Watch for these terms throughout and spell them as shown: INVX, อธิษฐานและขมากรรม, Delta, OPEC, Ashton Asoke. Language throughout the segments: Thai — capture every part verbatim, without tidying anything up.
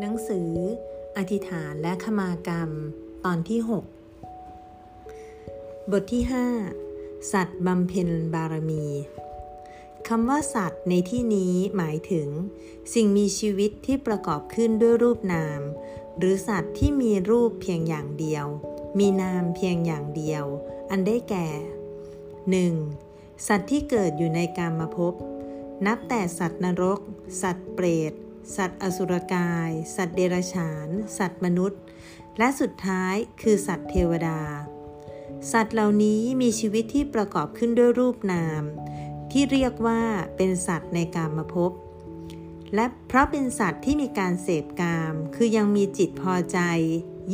หนังสืออธิษฐานและขมากรรมตอนที่หกบทที่ห้าสัตว์บำเพ็ญบารมีคำว่าสัตว์ในที่นี้หมายถึงสิ่งมีชีวิตที่ประกอบขึ้นด้วยรูปนามหรือสัตว์ที่มีรูปเพียงอย่างเดียวมีนามเพียงอย่างเดียวอันได้แก่ หนึ่ง. สัตว์ที่เกิดอยู่ในกามภพนับแต่สัตว์นรกสัตว์เปรตสัตว์อสุรกายสัตว์เดรัจฉานสัตว์มนุษย์และสุดท้ายคือสัตว์เทวดาสัตว์เหล่านี้มีชีวิตที่ประกอบขึ้นด้วยรูปนามที่เรียกว่าเป็นสัตว์ในกามภพและเพราะเป็นสัตว์ที่มีการเสพกามคือยังมีจิตพอใจ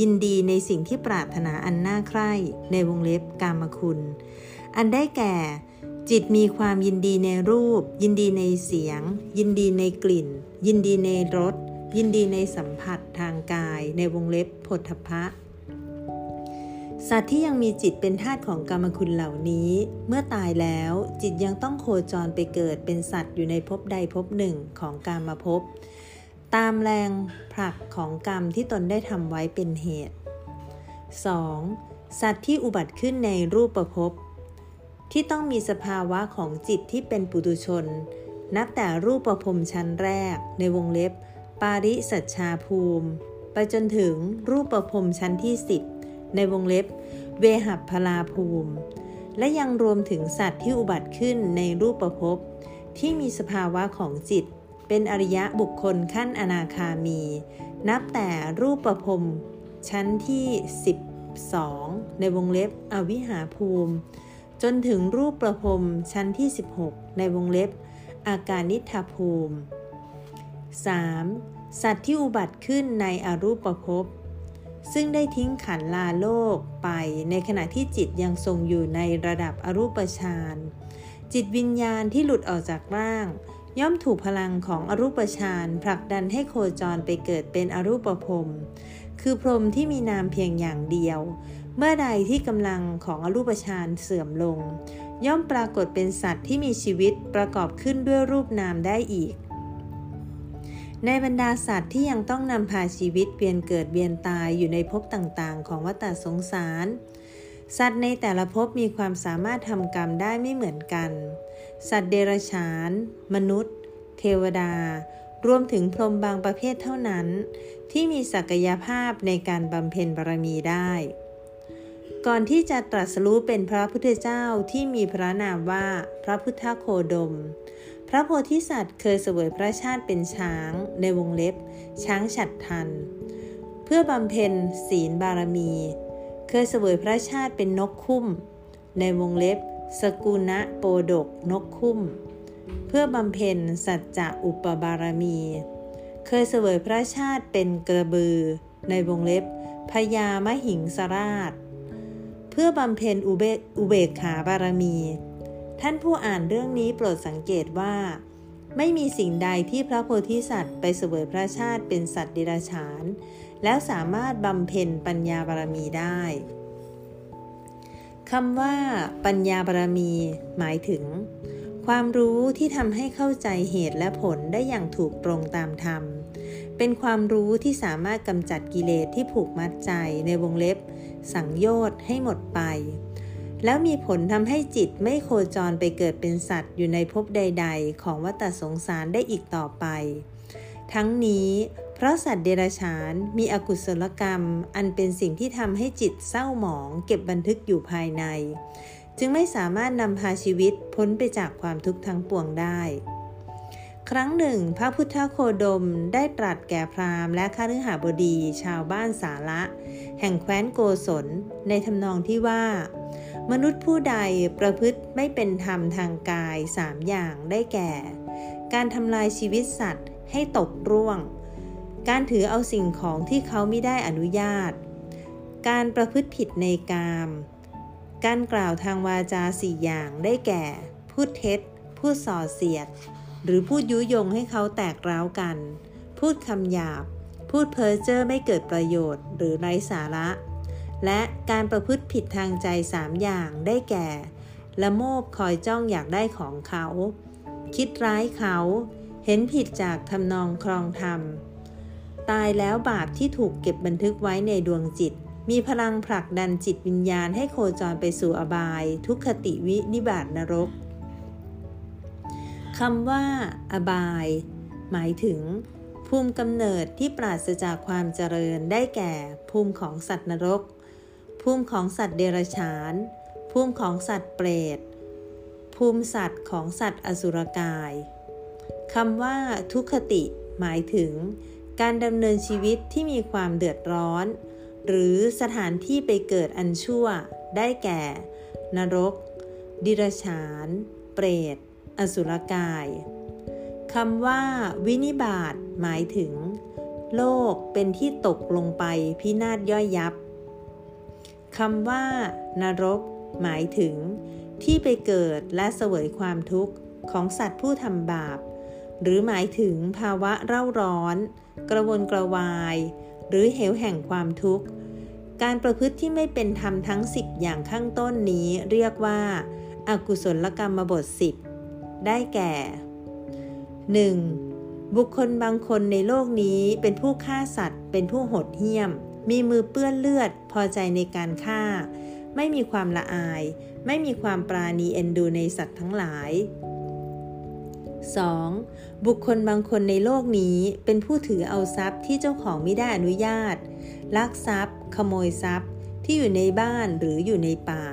ยินดีในสิ่งที่ปรารถนาอันน่าใคร่ในวงเล็บกามคุณอันได้แก่จิตมีความยินดีในรูปยินดีในเสียงยินดีในกลิ่นยินดีในรสยินดีในสัมผัสทางกายในวงเล็บโผฏฐัพพะสัตว์ที่ยังมีจิตเป็นธาตุของกามคุณเหล่านี้เมื่อตายแล้วจิตยังต้องโคจรไปเกิดเป็นสัตว์อยู่ในภพใดภพหนึ่งของกามภพตามแรงผลักของกรรมที่ตนได้ทำไว้เป็นเหตุ สอง. สัตว์ที่อุบัติขึ้นในรูปภพที่ต้องมีสภาวะของจิตที่เป็นปุถุชนนับแต่รูปภพชั้นแรกในวงเล็บปาริสัชชาภูมิไปจนถึงรูปภพชั้นที่สิบในวงเล็บเวหัพพลาภูมิและยังรวมถึงสัตว์ที่อุบัติขึ้นในรูปภพที่มีสภาวะของจิตเป็นอริยะบุคคลขั้นอนาคามีนับแต่รูปภพชั้นที่สิบสองในวงเล็บอวิหาภูมิจนถึงรูปภพชั้นที่สิบหกในวงเล็บอาการนิทภูมิ สาม. สัตว์ที่อุบัติขึ้นในอรูปภพซึ่งได้ทิ้งขันธ์ลาโลกไปในขณะที่จิตยังทรงอยู่ในระดับอรูปฌานจิตวิญญาณที่หลุดออกจากร่างย่อมถูกพลังของอรูปฌานผลักดันให้โคจรไปเกิดเป็นอรูปพรหมคือพรหมที่มีนามเพียงอย่างเดียวเมื่อใดที่กำลังของอรูปฌานเสื่อมลงย่อมปรากฏเป็นสัตว์ที่มีชีวิตประกอบขึ้นด้วยรูปนามได้อีกในบรรดาสัตว์ที่ยังต้องนำพาชีวิตเวียนเกิดเวียนตายอยู่ในภพต่างๆของวัฏสงสารสัตว์ในแต่ละภพมีความสามารถทำกรรมได้ไม่เหมือนกันสัตว์เดรัจฉานมนุษย์เทวดารวมถึงพรหมบางประเภทเท่านั้นที่มีศักยภาพในการบำเพ็ญบารมีได้ก่อนที่จะตรัสรู้เป็นพระพุทธเจ้าที่มีพระนามว่าพระพุทธโคดมพระโพธิสัตว์เคยเสวยพระชาติเป็นช้างในวงเล็บช้างฉัฏฐันเพื่อบำเพ็ญศีลบารมีเคยเสวยพระชาติเป็นนกคุ้มในวงเล็บสกุณะโปดกนกคุ้มเพื่อบำเพ็ญสัจจะอุปบารมีเคยเสวยพระชาติเป็นกระบือในวงเล็บพญามหิงสราชเพื่อบำเพ็ญอุเบกขาบารมีท่านผู้อ่านเรื่องนี้โปรดสังเกตว่าไม่มีสิ่งใดที่พระโพธิสัตว์ไปเสวยพระชาติเป็นสัตว์เดรัจฉานแล้วสามารถบำเพ็ญปัญญาบารมีได้คำว่าปัญญาบารมีหมายถึงความรู้ที่ทำให้เข้าใจเหตุและผลได้อย่างถูกตรงตามธรรมเป็นความรู้ที่สามารถกำจัดกิเลสที่ผูกมัดใจในวงเล็บสังโยชน์ให้หมดไปแล้วมีผลทำให้จิตไม่โคจรไปเกิดเป็นสัตว์อยู่ในภพใดๆของวัฏสงสารได้อีกต่อไปทั้งนี้เพราะสัตว์เดรัจฉานมีอกุศลกรรมอันเป็นสิ่งที่ทำให้จิตเศร้าหมองเก็บบันทึกอยู่ภายในจึงไม่สามารถนำพาชีวิตพ้นไปจากความทุกข์ทั้งปวงได้ครั้งหนึ่งพระพุทธโคดมได้ตรัสแก่พราหมณ์และคฤหบดีชาวบ้านสาละแห่งแคว้นโกศลในทำนองที่ว่ามนุษย์ผู้ใดประพฤติไม่เป็นธรรมทางกายสามอย่างได้แก่การทำลายชีวิตสัตว์ให้ตกร่วงการถือเอาสิ่งของที่เขาไม่ได้อนุญาตการประพฤติผิดในกามการกล่าวทางวาจาสี่อย่างได้แก่พูดเท็จพูดส่อเสียดหรือพูดยุยงให้เขาแตกร้าวกันพูดคำหยาบพูดเพ้อเจ้อไม่เกิดประโยชน์หรือไร้สาระและการประพฤติผิดทางใจสามอย่างได้แก่ละโมบคอยจ้องอยากได้ของเขาคิดร้ายเขาเห็นผิดจากทำนองครองธรรม ตายแล้วบาปที่ถูกเก็บบันทึกไว้ในดวงจิตมีพลังผลักดันจิตวิญญาณให้โคจรไปสู่อบายทุกขติวินิบาตนรกคำว่าอบายหมายถึงภูมิกำเนิดที่ปราศจากความเจริญได้แก่ภูมิของสัตว์นรกภูมิของสัตว์เดรัจฉานภูมิของสัตว์เปรตภูมิสัตว์ของสัตว์อสุรกายคำว่าทุกขติหมายถึงการดำเนินชีวิตที่มีความเดือดร้อนหรือสถานที่ไปเกิดอันชั่วได้แก่นรกเดรัจฉานเปรตอสุรกายคำว่าวินิบาตหมายถึงโลกเป็นที่ตกลงไปพินาศย่อยยับคำว่านรกหมายถึงที่ไปเกิดและเสวยความทุกข์ของสัตว์ผู้ทำบาปหรือหมายถึงภาวะเร่าร้อนกระวนกระวายหรือเหวแห่งความทุกข์การประพฤติที่ไม่เป็นธรรมทั้งสิบอย่างข้างต้นนี้เรียกว่าอกุศลกรรมบทสิบได้แก่ หนึ่ง บุคคลบางคนในโลกนี้เป็นผู้ฆ่าสัตว์เป็นผู้โหดเหี้ยมมีมือเปื้อนเลือดพอใจในการฆ่าไม่มีความละอายไม่มีความปราณีเอ็นดูในสัตว์ทั้งหลาย สอง บุคคลบางคนในโลกนี้เป็นผู้ถือเอาทรัพย์ที่เจ้าของไม่ได้อนุญาตลักทรัพย์ขโมยทรัพย์ที่อยู่ในบ้านหรืออยู่ในป่า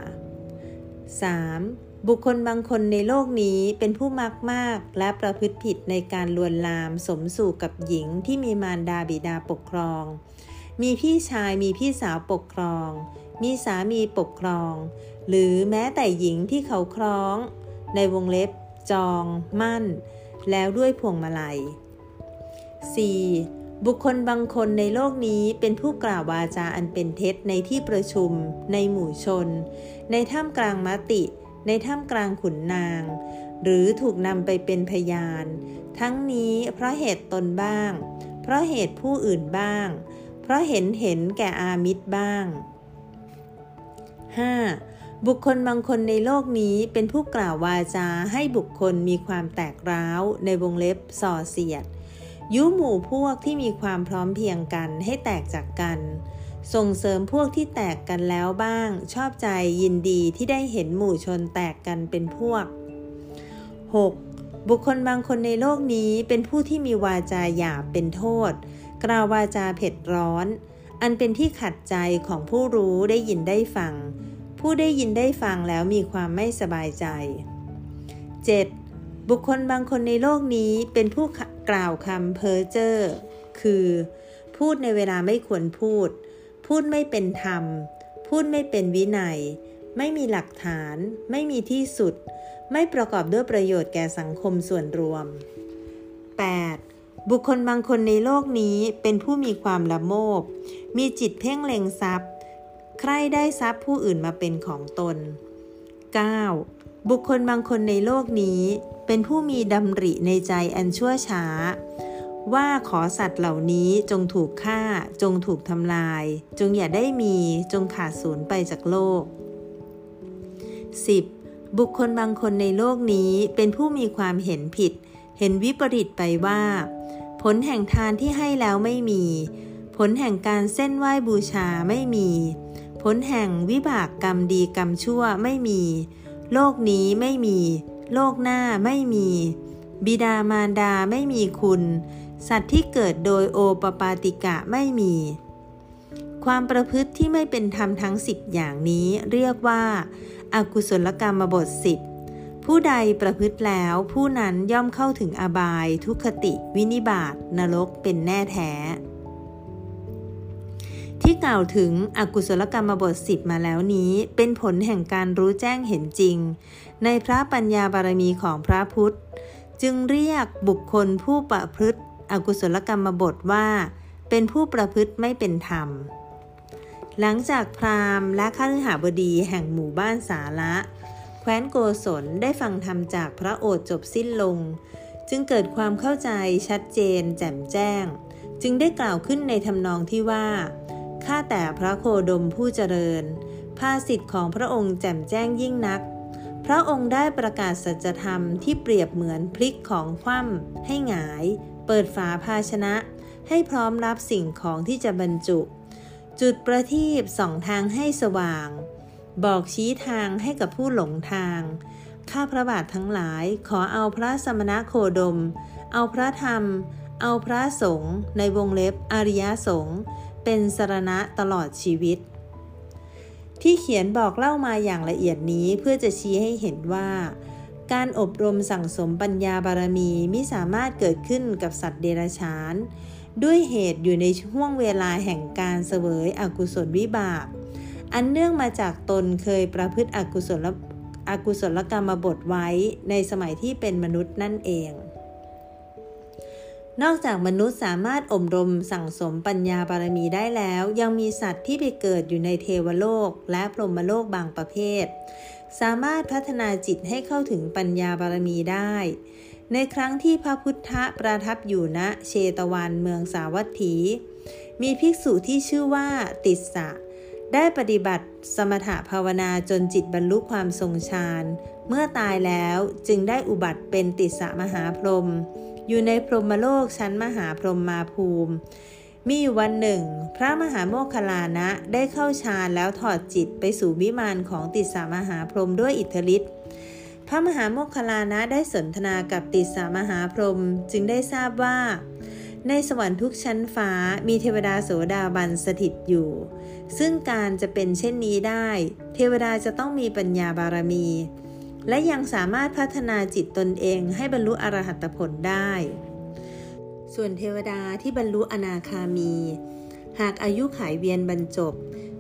สาม บุคคลบางคนในโลกนี้เป็นผู้มักมากและประพฤติผิดในการลวนลามสมสู่กับหญิงที่มีมารดาบิดาปกครองมีพี่ชายมีพี่สาวปกครองมีสามีปกครองหรือแม้แต่หญิงที่เขาคล้องในวงเล็บจองมั่นแล้วด้วยพวงมาลัย สี่ บุคคลบางคนในโลกนี้เป็นผู้กล่าววาจาอันเป็นเท็จในที่ประชุมในหมู่ชนในท่ามกลางมติในท่ามกลางขุนนางหรือถูกนำไปเป็นพยานทั้งนี้เพราะเหตุตนบ้างเพราะเหตุผู้อื่นบ้างเพราะเห็นเห็นแก่อามิตรบ้าง ห้า บุคคลบางคนในโลกนี้เป็นผู้กล่าววาจาให้บุคคลมีความแตกร้าวในวงเล็บส่อเสียดยุหมู่พวกที่มีความพร้อมเพียงกันให้แตกจากกันส่งเสริมพวกที่แตกกันแล้วบ้างชอบใจยินดีที่ได้เห็นหมู่ชนแตกกันเป็นพวก หก บุคคลบางคนในโลกนี้เป็นผู้ที่มีวาจาหยาบเป็นโทษกล่าววาจาเผ็ดร้อนอันเป็นที่ขัดใจของผู้รู้ได้ยินได้ฟังผู้ได้ยินได้ฟังแล้วมีความไม่สบายใจ เจ็ด บุคคลบางคนในโลกนี้เป็นผู้กล่าวคำเพ้อเจ้อคือพูดในเวลาไม่ควรพูดพูดไม่เป็นธรรมพูดไม่เป็นวินัยไม่มีหลักฐานไม่มีที่สุดไม่ประกอบด้วยประโยชน์แก่สังคมส่วนรวม แปดบุคคลบางคนในโลกนี้เป็นผู้มีความละโมบมีจิตเพ่งเล็งทรัพย์ใคร่ได้ทรัพย์ผู้อื่นมาเป็นของตน เก้า บุคคลบางคนในโลกนี้เป็นผู้มีดำริในใจอันชั่วช้าว่าขอสัตว์เหล่านี้จงถูกฆ่าจงถูกทำลายจงอย่าได้มีจงขาดสูญไปจากโลก สิบ บุคคลบางคนในโลกนี้เป็นผู้มีความเห็นผิดเห็นวิปริตไปว่าผลแห่งทานที่ให้แล้วไม่มีผลแห่งการเส้นไหว้บูชาไม่มีผลแห่งวิบากกรรมดีกรรมชั่วไม่มีโลกนี้ไม่มีโลกหน้าไม่มีบิดามารดาไม่มีคุณสัตว์ที่เกิดโดยโอปปาติกะไม่มีความประพฤติที่ไม่เป็นธรรมทั้งสิบอย่างนี้เรียกว่าอกุศลกรรมบทสิบผู้ใดประพฤติแล้วผู้นั้นย่อมเข้าถึงอบายทุกขติวินิบาตนรกเป็นแน่แท้ที่กล่าวถึงอกุศลกรรมบทสิบมาแล้วนี้เป็นผลแห่งการรู้แจ้งเห็นจริงในพระปัญญาบารมีของพระพุทธจึงเรียกบุคคลผู้ประพฤติอกุศลกรรมบทว่าเป็นผู้ประพฤติไม่เป็นธรรมหลังจากพราหมณ์และคฤหบดีแห่งหมู่บ้านสาละแคว้นโกศลได้ฟังธรรมจากพระโอษฐ์จบสิ้นลงจึงเกิดความเข้าใจชัดเจนแจ่มแจ้งจึงได้กล่าวขึ้นในทำนองที่ว่าข้าแต่พระโคดมผู้เจริญภาษิตของพระองค์แจ่มแจ้งยิ่งนักพระองค์ได้ประกาศสัจธรรมที่เปรียบเหมือนพลิกของคว่ำให้หงายเปิดฝาภาชนะ ให้พร้อมรับสิ่งของที่จะบรรจุจุดประทีปส่องทางให้สว่างบอกชี้ทางให้กับผู้หลงทางข้าพระบาททั้งหลายขอเอาพระสมณโคดมเอาพระธรรมเอาพระสงฆ์ในวงเล็บอริยสงฆ์เป็นสรณะตลอดชีวิตที่เขียนบอกเล่ามาอย่างละเอียดนี้เพื่อจะชี้ให้เห็นว่าการอบรมสั่งสมปัญญาบารมีมิสามารถเกิดขึ้นกับสัตว์เดรัจฉานด้วยเหตุอยู่ในช่วงเวลาแห่งการเสวยอกุศลวิบากอันเนื่องมาจากตนเคยประพฤติอกุศลอกุศลกรรมบทไว้ในสมัยที่เป็นมนุษย์นั่นเองนอกจากมนุษย์สามารถอบรมสั่งสมปัญญาบารมีได้แล้วยังมีสัตว์ที่ไปเกิดอยู่ในเทวโลกและพรหมโลกบางประเภทสามารถพัฒนาจิตให้เข้าถึงปัญญาบารมีได้ในครั้งที่พระพุทธะประทับอยู่ณเชตวันเมืองสาวัตถีมีภิกษุที่ชื่อว่าติสสะได้ปฏิบัติสมถภาวนาจนจิตบรรลุความทรงฌานเมื่อตายแล้วจึงได้อุบัติเป็นติสสะมหาพรหมอยู่ในพรหมโลกชั้นมหาพรหมาภูมิมีวันหนึ่งพระมหาโมคคัลลานะได้เข้าฌานแล้วถอดจิตไปสู่วิมานของติสสะมหาพรหมด้วยอิทธิฤทธิ์พระมหาโมคคัลลานะได้สนทนากับติสสะมหาพรหมจึงได้ทราบว่าในสวรรค์ทุกชั้นฟ้ามีเทวดาโสดาบันสถิตอยู่ซึ่งการจะเป็นเช่นนี้ได้เทวดาจะต้องมีปัญญาบารมีและยังสามารถพัฒนาจิตตนเองให้บรรลุอรหัตผลได้ส่วนเทวดาที่บรรลุอนาคามีหากอายุขัยเวียนบรรจบ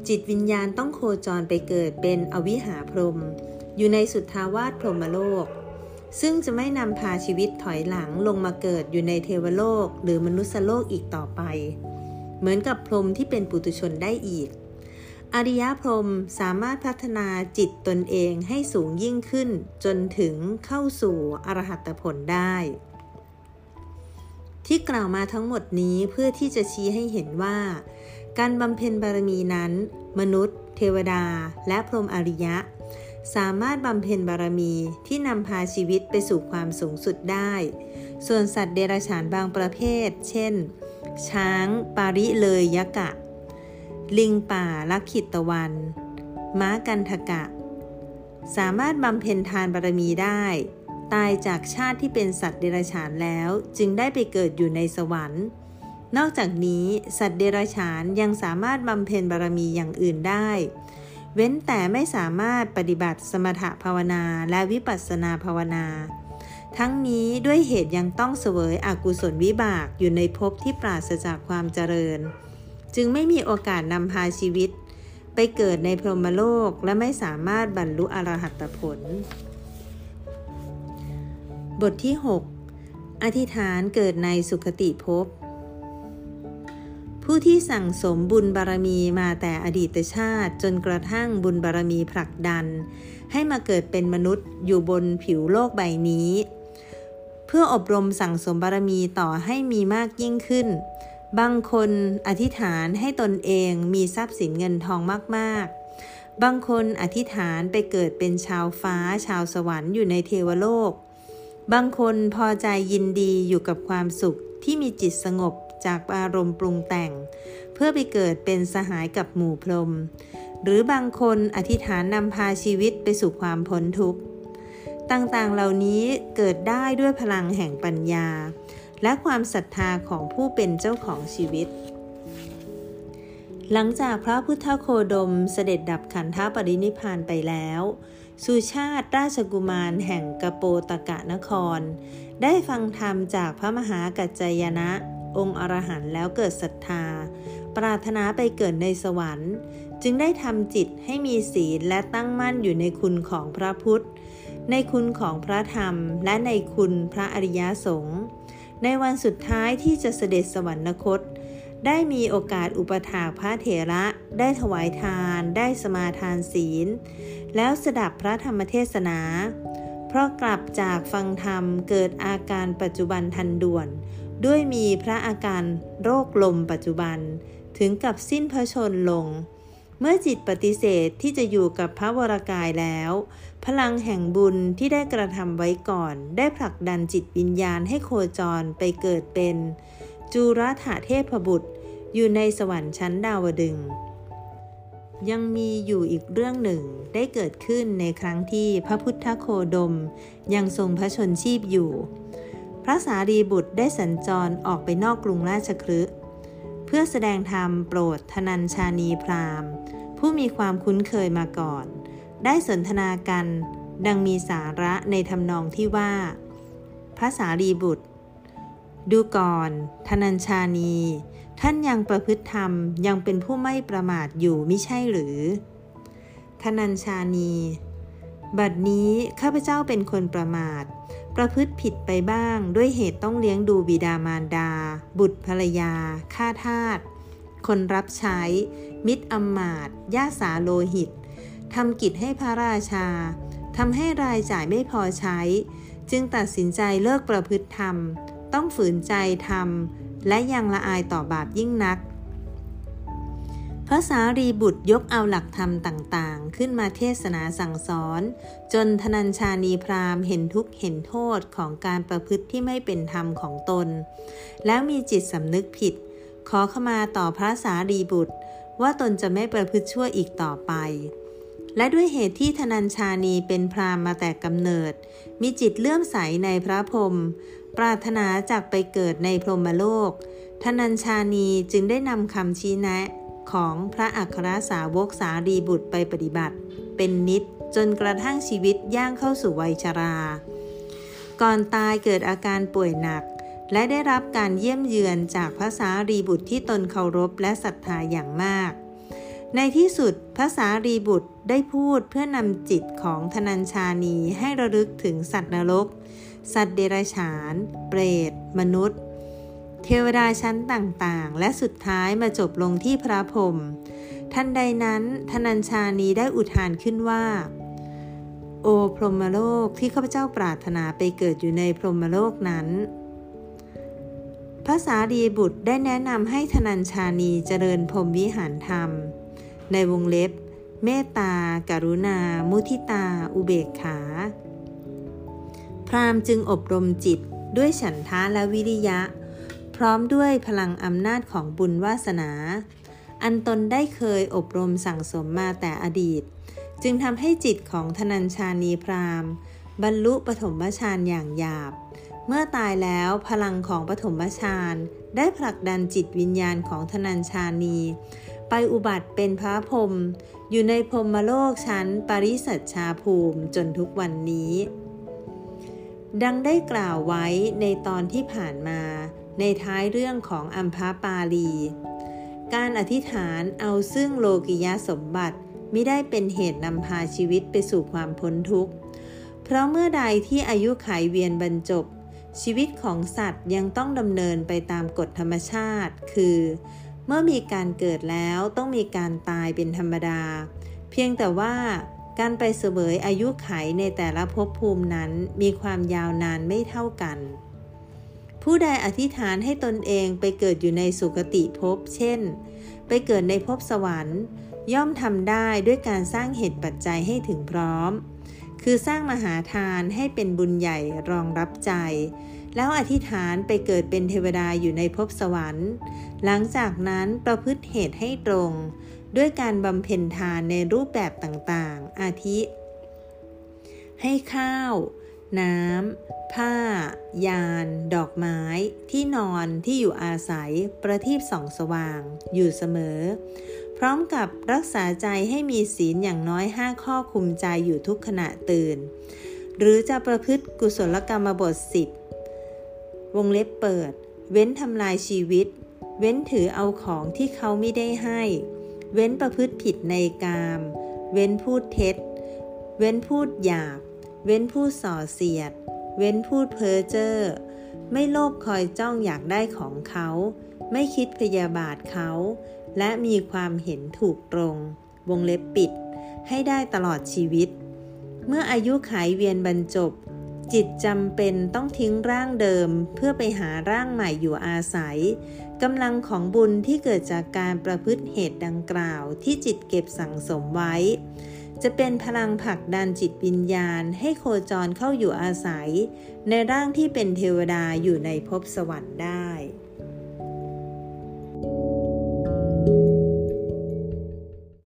จิตวิญญาณต้องโคจรไปเกิดเป็นอวิหาพรหมอยู่ในสุทธาวาสพรหมโลกซึ่งจะไม่นำพาชีวิตถอยหลังลงมาเกิดอยู่ในเทวโลกหรือมนุษยโลกอีกต่อไปเหมือนกับพรหมที่เป็นปุถุชนได้อีกอริยพรหมสามารถพัฒนาจิตตนเองให้สูงยิ่งขึ้นจนถึงเข้าสู่อรหัตผลได้ที่กล่าวมาทั้งหมดนี้เพื่อที่จะชี้ให้เห็นว่าการบำเพ็ญบารมีนั้นมนุษย์เทวดาและพรหมอริยะสามารถบำเพ็ญบารมีที่นำพาชีวิตไปสู่ความสูงสุดได้ส่วนสัตว์เดรัจฉานบางประเภทเช่นช้างปาริเลยยกะลิงป่าลักขิตวันม้ากันทกะสามารถบำเพ็ญทานบารมีได้ตายจากชาติที่เป็นสัตว์เดรัจฉานแล้วจึงได้ไปเกิดอยู่ในสวรรค์นอกจากนี้สัตว์เดรัจฉานยังสามารถบำเพ็ญบารมีอย่างอื่นได้เว้นแต่ไม่สามารถปฏิบัติสมถภาวนาและวิปัสสนาภาวนาทั้งนี้ด้วยเหตุยังต้องเสวยอกุศลวิบากอยู่ในภพที่ปราศจากความเจริญจึงไม่มีโอกาสนำพาชีวิตไปเกิดในพรหมโลกและไม่สามารถบรรลุอรหัตผลบทที่หกอธิษฐานเกิดในสุคติภพผู้ที่สั่งสมบุญบารมีมาแต่อดีตชาติจนกระทั่งบุญบารมีผลักดันให้มาเกิดเป็นมนุษย์อยู่บนผิวโลกใบนี้เพื่ออบรมสั่งสมบารมีต่อให้มีมากยิ่งขึ้นบางคนอธิษฐานให้ตนเองมีทรัพย์สินเงินทองมากๆบางคนอธิษฐานไปเกิดเป็นชาวฟ้าชาวสวรรค์อยู่ในเทวโลกบางคนพอใจยินดีอยู่กับความสุขที่มีจิตสงบจากอารมณ์ปรุงแต่งเพื่อไปเกิดเป็นสหายกับหมู่พรหมหรือบางคนอธิษฐานนำพาชีวิตไปสู่ความพ้นทุกข์ต่างๆเหล่านี้เกิดได้ด้วยพลังแห่งปัญญาและความศรัทธาของผู้เป็นเจ้าของชีวิตหลังจากพระพุทธโคดมเสด็จดับขันธปรินิพพานไปแล้วสุชาติราชกุมารแห่งกโปตกะนครได้ฟังธรรมจากพระมหากัจจายนะองค์อรหันต์แล้วเกิดศรัทธาปรารถนาไปเกิดในสวรรค์จึงได้ทำจิตให้มีศีลและตั้งมั่นอยู่ในคุณของพระพุทธในคุณของพระธรรมและในคุณพระอริยสงฆ์ในวันสุดท้ายที่จะเสด็จสวรรคตได้มีโอกาสอุปถากพระเถระได้ถวายทานได้สมาทานศีลแล้วสดับพระธรรมเทศนาเพราะกลับจากฟังธรรมเกิดอาการปัจจุบันทันด่วนด้วยมีพระอาการโรคลมปัจจุบันถึงกับสิ้นพระชนม์ลงเมื่อจิตปฏิเสธที่จะอยู่กับพระวรากายแล้วพลังแห่งบุญที่ได้กระทำไว้ก่อนได้ผลักดันจิตวิญญาณให้โคจรไปเกิดเป็น จุราถเทพบุตรอยู่ในสวรรค์ชั้นดาวดึงส์ยังมีอยู่อีกเรื่องหนึ่งได้เกิดขึ้นในครั้งที่พระพุทธโคดมยังทรงพระชนชีพอยู่พระสารีบุตรได้สัญจรออกไปนอกกรุงราชคฤห์เพื่อแสดงธรรมโปรดธนัญชานีพราหมณ์ผู้มีความคุ้นเคยมาก่อนได้สนทนากันดังมีสาระในทำนองที่ว่าพระสารีบุตรดูก่อนธนัญชานีท่านยังประพฤติธรรมยังเป็นผู้ไม่ประมาทอยู่มิใช่หรือธนัญชานีบัดนี้ข้าพเจ้าเป็นคนประมาทประพฤติผิดไปบ้างด้วยเหตุต้องเลี้ยงดูบิดามารดาบุตรภรรยาข้าทาสคนรับใช้มิตรอมาตย์ญาสาโลหิตทำกิจให้พระราชาทำให้รายจ่ายไม่พอใช้จึงตัดสินใจเลิกประพฤติธรรมต้องฝืนใจทำและยังละอายต่อบาปยิ่งนักพระสารีบุตรยกเอาหลักธรรมต่างๆขึ้นมาเทศนาสั่งสอนจนธนัญชานีพราหมณ์เห็นทุกข์เห็นโทษของการประพฤติที่ไม่เป็นธรรมของตนแล้วมีจิตสำนึกผิดขอขมาต่อพระสารีบุตรว่าตนจะไม่ประพฤติชั่วอีกต่อไปและด้วยเหตุที่ธนัญชานีเป็นพราหมณ์มาแต่กำเนิดมีจิตเลื่อมใสในพระพรหมปรารถนาจากไปเกิดในพรหมโลกธนัญชานีจึงได้นำคำชี้แนะของพระอัครสาวกสารีบุตรไปปฏิบัติเป็นนิจจนกระทั่งชีวิตย่างเข้าสู่วัยชราก่อนตายเกิดอาการป่วยหนักและได้รับการเยี่ยมเยือนจากพระสารีบุตรที่ตนเคารพและศรัทธาอย่างมากในที่สุดพระสารีบุตรได้พูดเพื่อนำจิตของธนัญชานีให้ระลึกถึงสัตว์นรกสัตว์เดรัจฉานเปรตมนุษย์เทวดาชั้นต่างๆและสุดท้ายมาจบลงที่พระพรหมทันใดนั้นธนัญชานีได้อุทานขึ้นว่าโอพรหมโลกที่ข้าพเจ้าปรารถนาไปเกิดอยู่ในพรหมโลกนั้นพระสารีบุตรได้แนะนำให้ธนัญชานีเจริญพรหมวิหารธรรมในวงเล็บเมตตากรุณามุทิตาอุเบกขาพราหมณ์จึงอบรมจิตด้วยฉันทะและวิริยะพร้อมด้วยพลังอำนาจของบุญวาสนาอันตนได้เคยอบรมสั่งสมมาแต่อดีตจึงทำให้จิตของธนัญชานีพราหมณ์บรรลุปฐมฌานอย่างหยาบเมื่อตายแล้วพลังของปฐมฌานได้ผลักดันจิตวิญญาณของธนัญชานีไปอุบัติเป็นพระพรหมอยู่ในพรหมโลกชั้นปริสัชชาภูมิจนทุกวันนี้ดังได้กล่าวไว้ในตอนที่ผ่านมาในท้ายเรื่องของอัมพปาลีการอธิษฐานเอาซึ่งโลกิยสมบัติมิได้เป็นเหตุนำพาชีวิตไปสู่ความพ้นทุกข์เพราะเมื่อใดที่อายุขัยเวียนบรรจบชีวิตของสัตว์ยังต้องดำเนินไปตามกฎธรรมชาติคือเมื่อมีการเกิดแล้วต้องมีการตายเป็นธรรมดาเพียงแต่ว่าการไปเสวยอายุขัยในแต่ละภพภูมินั้นมีความยาวนานไม่เท่ากันผู้ใดอธิษฐานให้ตนเองไปเกิดอยู่ในสุคติภพเช่นไปเกิดในภพสวรรค์ย่อมทำได้ด้วยการสร้างเหตุปัจจัยให้ถึงพร้อมคือสร้างมหาทานให้เป็นบุญใหญ่รองรับใจแล้วอธิษฐานไปเกิดเป็นเทวดาอยู่ในภพสวรรค์หลังจากนั้นประพฤติเหตุให้ตรงด้วยการบำเพ็ญทานในรูปแบบต่างๆอาทิให้ข้าวน้ำผ้ายานดอกไม้ที่นอนที่อยู่อาศัยประทีปส่องสว่างอยู่เสมอพร้อมกับรักษาใจให้มีศีลอย่างน้อยห้าข้อคุมใจอยู่ทุกขณะตื่นหรือจะประพฤติกุศลกรรมบทสิบวงเล็บเปิดเว้นทำลายชีวิตเว้นถือเอาของที่เขาไม่ได้ให้เว้นประพฤติผิดในกามเว้นพูดเท็จเว้นพูดหยาบเว้นพูดส่อเสียดเว้นพูดเพ้อเจ้อไม่โลภคอยจ้องอยากได้ของเขาไม่คิดพยาบาทเขาและมีความเห็นถูกตรงวงเล็บปิดให้ได้ตลอดชีวิตเมื่ออายุขัยเวียนบรรจบจิตจำเป็นต้องทิ้งร่างเดิมเพื่อไปหาร่างใหม่อยู่อาศัยกำลังของบุญที่เกิดจากการประพฤติเหตุดังกล่าวที่จิตเก็บสั่งสมไว้จะเป็นพลังผลักดันจิตวิญญาณให้โคจรเข้าอยู่อาศัยในร่างที่เป็นเทวดาอยู่ในภพสวรรค์ได้